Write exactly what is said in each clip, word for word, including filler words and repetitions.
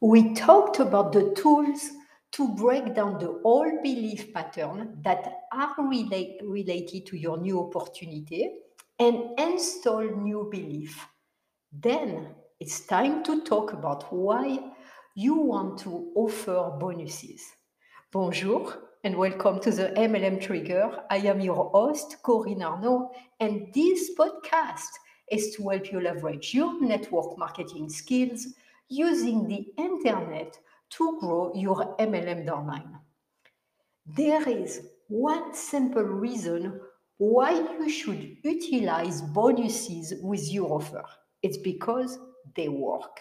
We talked about the tools to break down the old belief pattern that are relate, related to your new opportunity and install new belief. Then it's time to talk about why you want to offer bonuses. Bonjour and welcome to the M L M Trigger. I am your host, Corinne Arnaud, and this podcast is to help you leverage your network marketing skills using the internet to grow your M L M downline. There is one simple reason why you should utilize bonuses with your offer. It's because they work.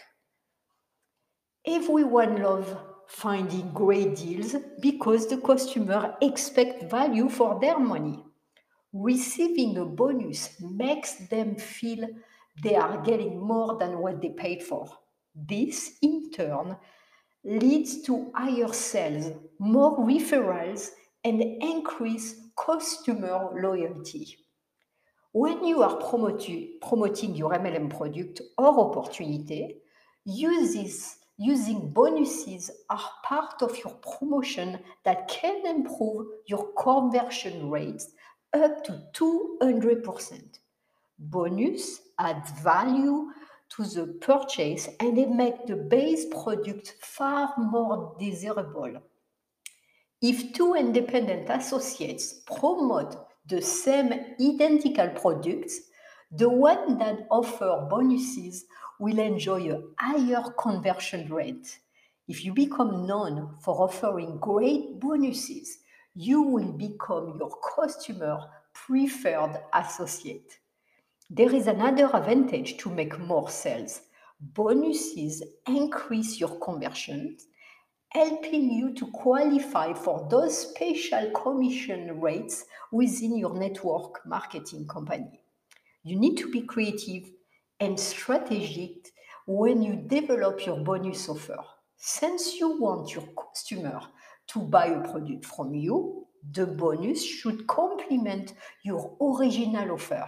Everyone loves finding great deals because the customer expects value for their money. Receiving a bonus makes them feel they are getting more than what they paid for. This, in turn, leads to higher sales, more referrals, and increased customer loyalty. When you are promoting, promoting your M L M product or opportunity, uses, using bonuses are part of your promotion that can improve your conversion rates up to two hundred percent. Bonus add value to the purchase and they make the base product far more desirable. If two independent associates promote the same identical products, the one that offers bonuses will enjoy a higher conversion rate. If you become known for offering great bonuses, you will become your customer's preferred associate. There is another advantage to make more sales. Bonuses increase your conversions, helping you to qualify for those special commission rates within your network marketing company. You need to be creative and strategic when you develop your bonus offer. Since you want your customer to buy a product from you, the bonus should complement your original offer.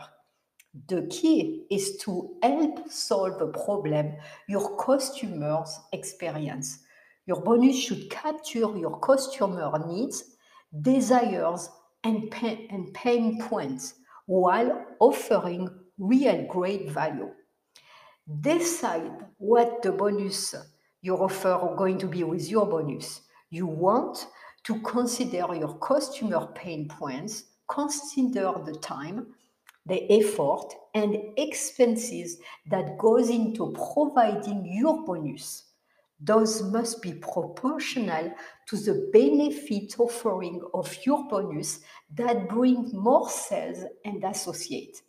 The key is to help solve a problem your customers experience. Your bonus should capture your customer needs, desires, and pain, and pain points while offering real great value. Decide what the bonus your offer are going to be with your bonus. You want to consider your customer pain points, consider the time, the effort and expenses that goes into providing your bonus. Those must be proportional to the benefit offering of your bonus that bring more sales and associate.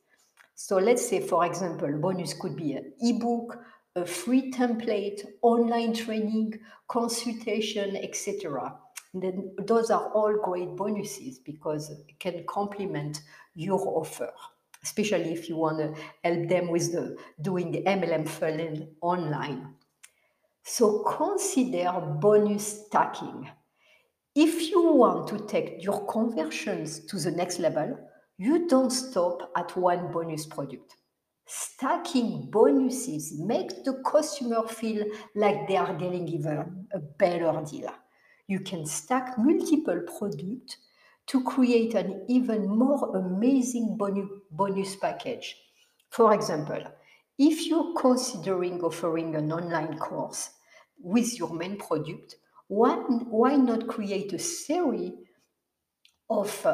So let's say, for example, bonus could be an ebook, a free template, online training, consultation, et cetera. Then those are all great bonuses because it can complement your offer, especially if you want to help them with the, doing the M L M funnel online. So consider bonus stacking. If you want to take your conversions to the next level, you don't stop at one bonus product. Stacking bonuses make the customer feel like they are getting even a better deal. You can stack multiple products to create an even more amazing bonus package. For example, if you're considering offering an online course with your main product, why not create a series of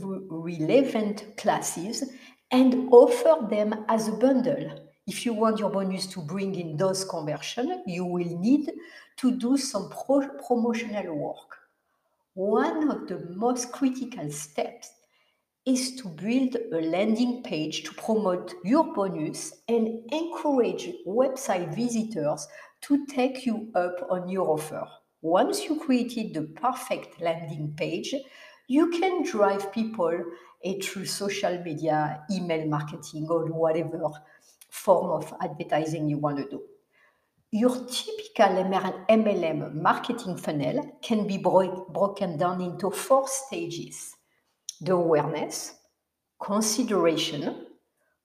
relevant classes and offer them as a bundle? If you want your bonus to bring in those conversions, you will need to do some pro- promotional work. One of the most critical steps is to build a landing page to promote your bonus and encourage website visitors to take you up on your offer. Once you created the perfect landing page, you can drive people through social media, email marketing, or whatever form of advertising you want to do. Your typical M L M marketing funnel can be bro- broken down into four stages: the awareness, consideration,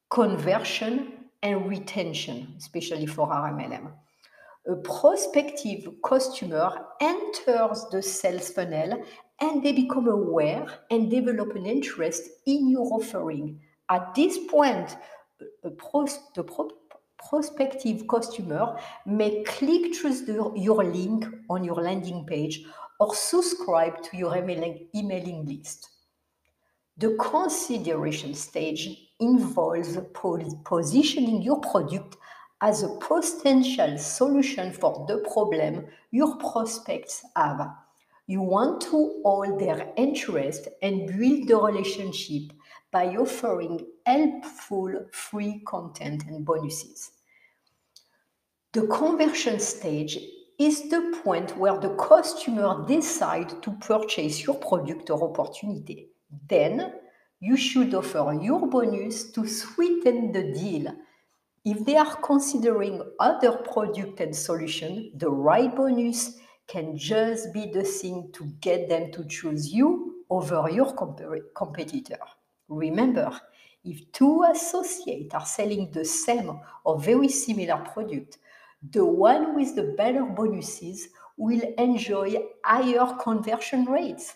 conversion, and retention, especially for our M L M. a prospective customer enters the sales funnel and they become aware and develop an interest in your offering. At this point, a pros- the pro- prospective customer may click through the, your link on your landing page or subscribe to your emailing, emailing list. The consideration stage involves po- positioning your product as a potential solution for the problem your prospects have. You want to hold their interest and build the relationship by offering helpful free content and bonuses. The conversion stage is the point where the customer decides to purchase your product or opportunity. Then, you should offer your bonus to sweeten the deal. If they are considering other products and solutions, the right bonus can just be the thing to get them to choose you over your comp- competitor. Remember, if two associates are selling the same or very similar product, the one with the better bonuses will enjoy higher conversion rates.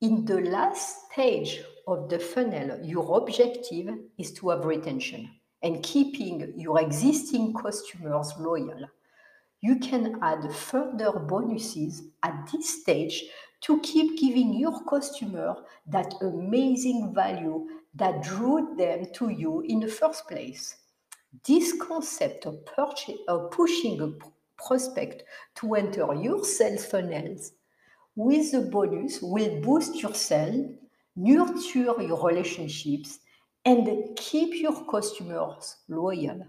In the last stage of the funnel, your objective is to have retention and keeping your existing customers loyal. You can add further bonuses at this stage to keep giving your customer that amazing value that drew them to you in the first place. This concept of, purchase, of pushing a prospect to enter your sales funnels with a bonus will boost your sales, nurture your relationships, and keep your customers loyal.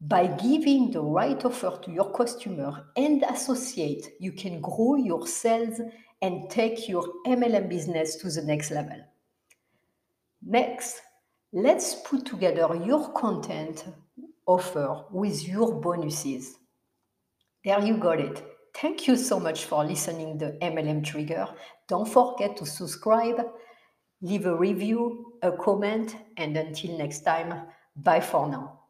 By giving the right offer to your customer and associate, you can grow your sales and take your M L M business to the next level. Next, let's put together your content offer with your bonuses. There you got it. Thank you so much for listening to M L M Trigger. Don't forget to subscribe, leave a review, a comment, and until next time, bye for now.